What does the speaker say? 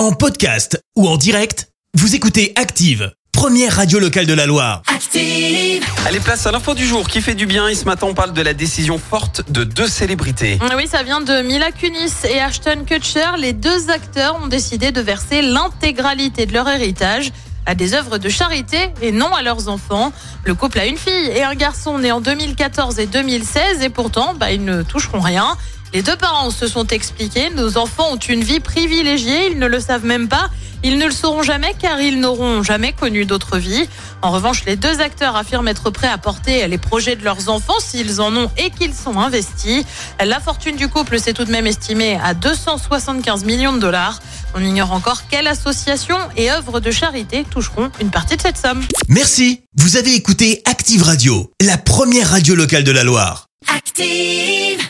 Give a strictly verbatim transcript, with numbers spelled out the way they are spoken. En podcast ou en direct, vous écoutez Active, première radio locale de la Loire. Active. Allez, place à l'info du jour qui fait du bien. Et ce matin, on parle de la décision forte de deux célébrités. Oui, ça vient de Mila Kunis et Ashton Kutcher. Les deux acteurs ont décidé de verser l'intégralité de leur héritage à des œuvres de charité et non à leurs enfants. Le couple a une fille et un garçon nés en deux mille quatorze et deux mille seize et pourtant, bah, ils ne toucheront rien. Les deux parents se sont expliqués, nos enfants ont une vie privilégiée, ils ne le savent même pas, ils ne le sauront jamais car ils n'auront jamais connu d'autres vies. En revanche, les deux acteurs affirment être prêts à porter les projets de leurs enfants s'ils en ont et qu'ils sont investis. La fortune du couple s'est tout de même estimée à deux cent soixante-quinze millions de dollars. On ignore encore quelle association et œuvre de charité toucheront une partie de cette somme. Merci, vous avez écouté Active Radio, la première radio locale de la Loire. Active.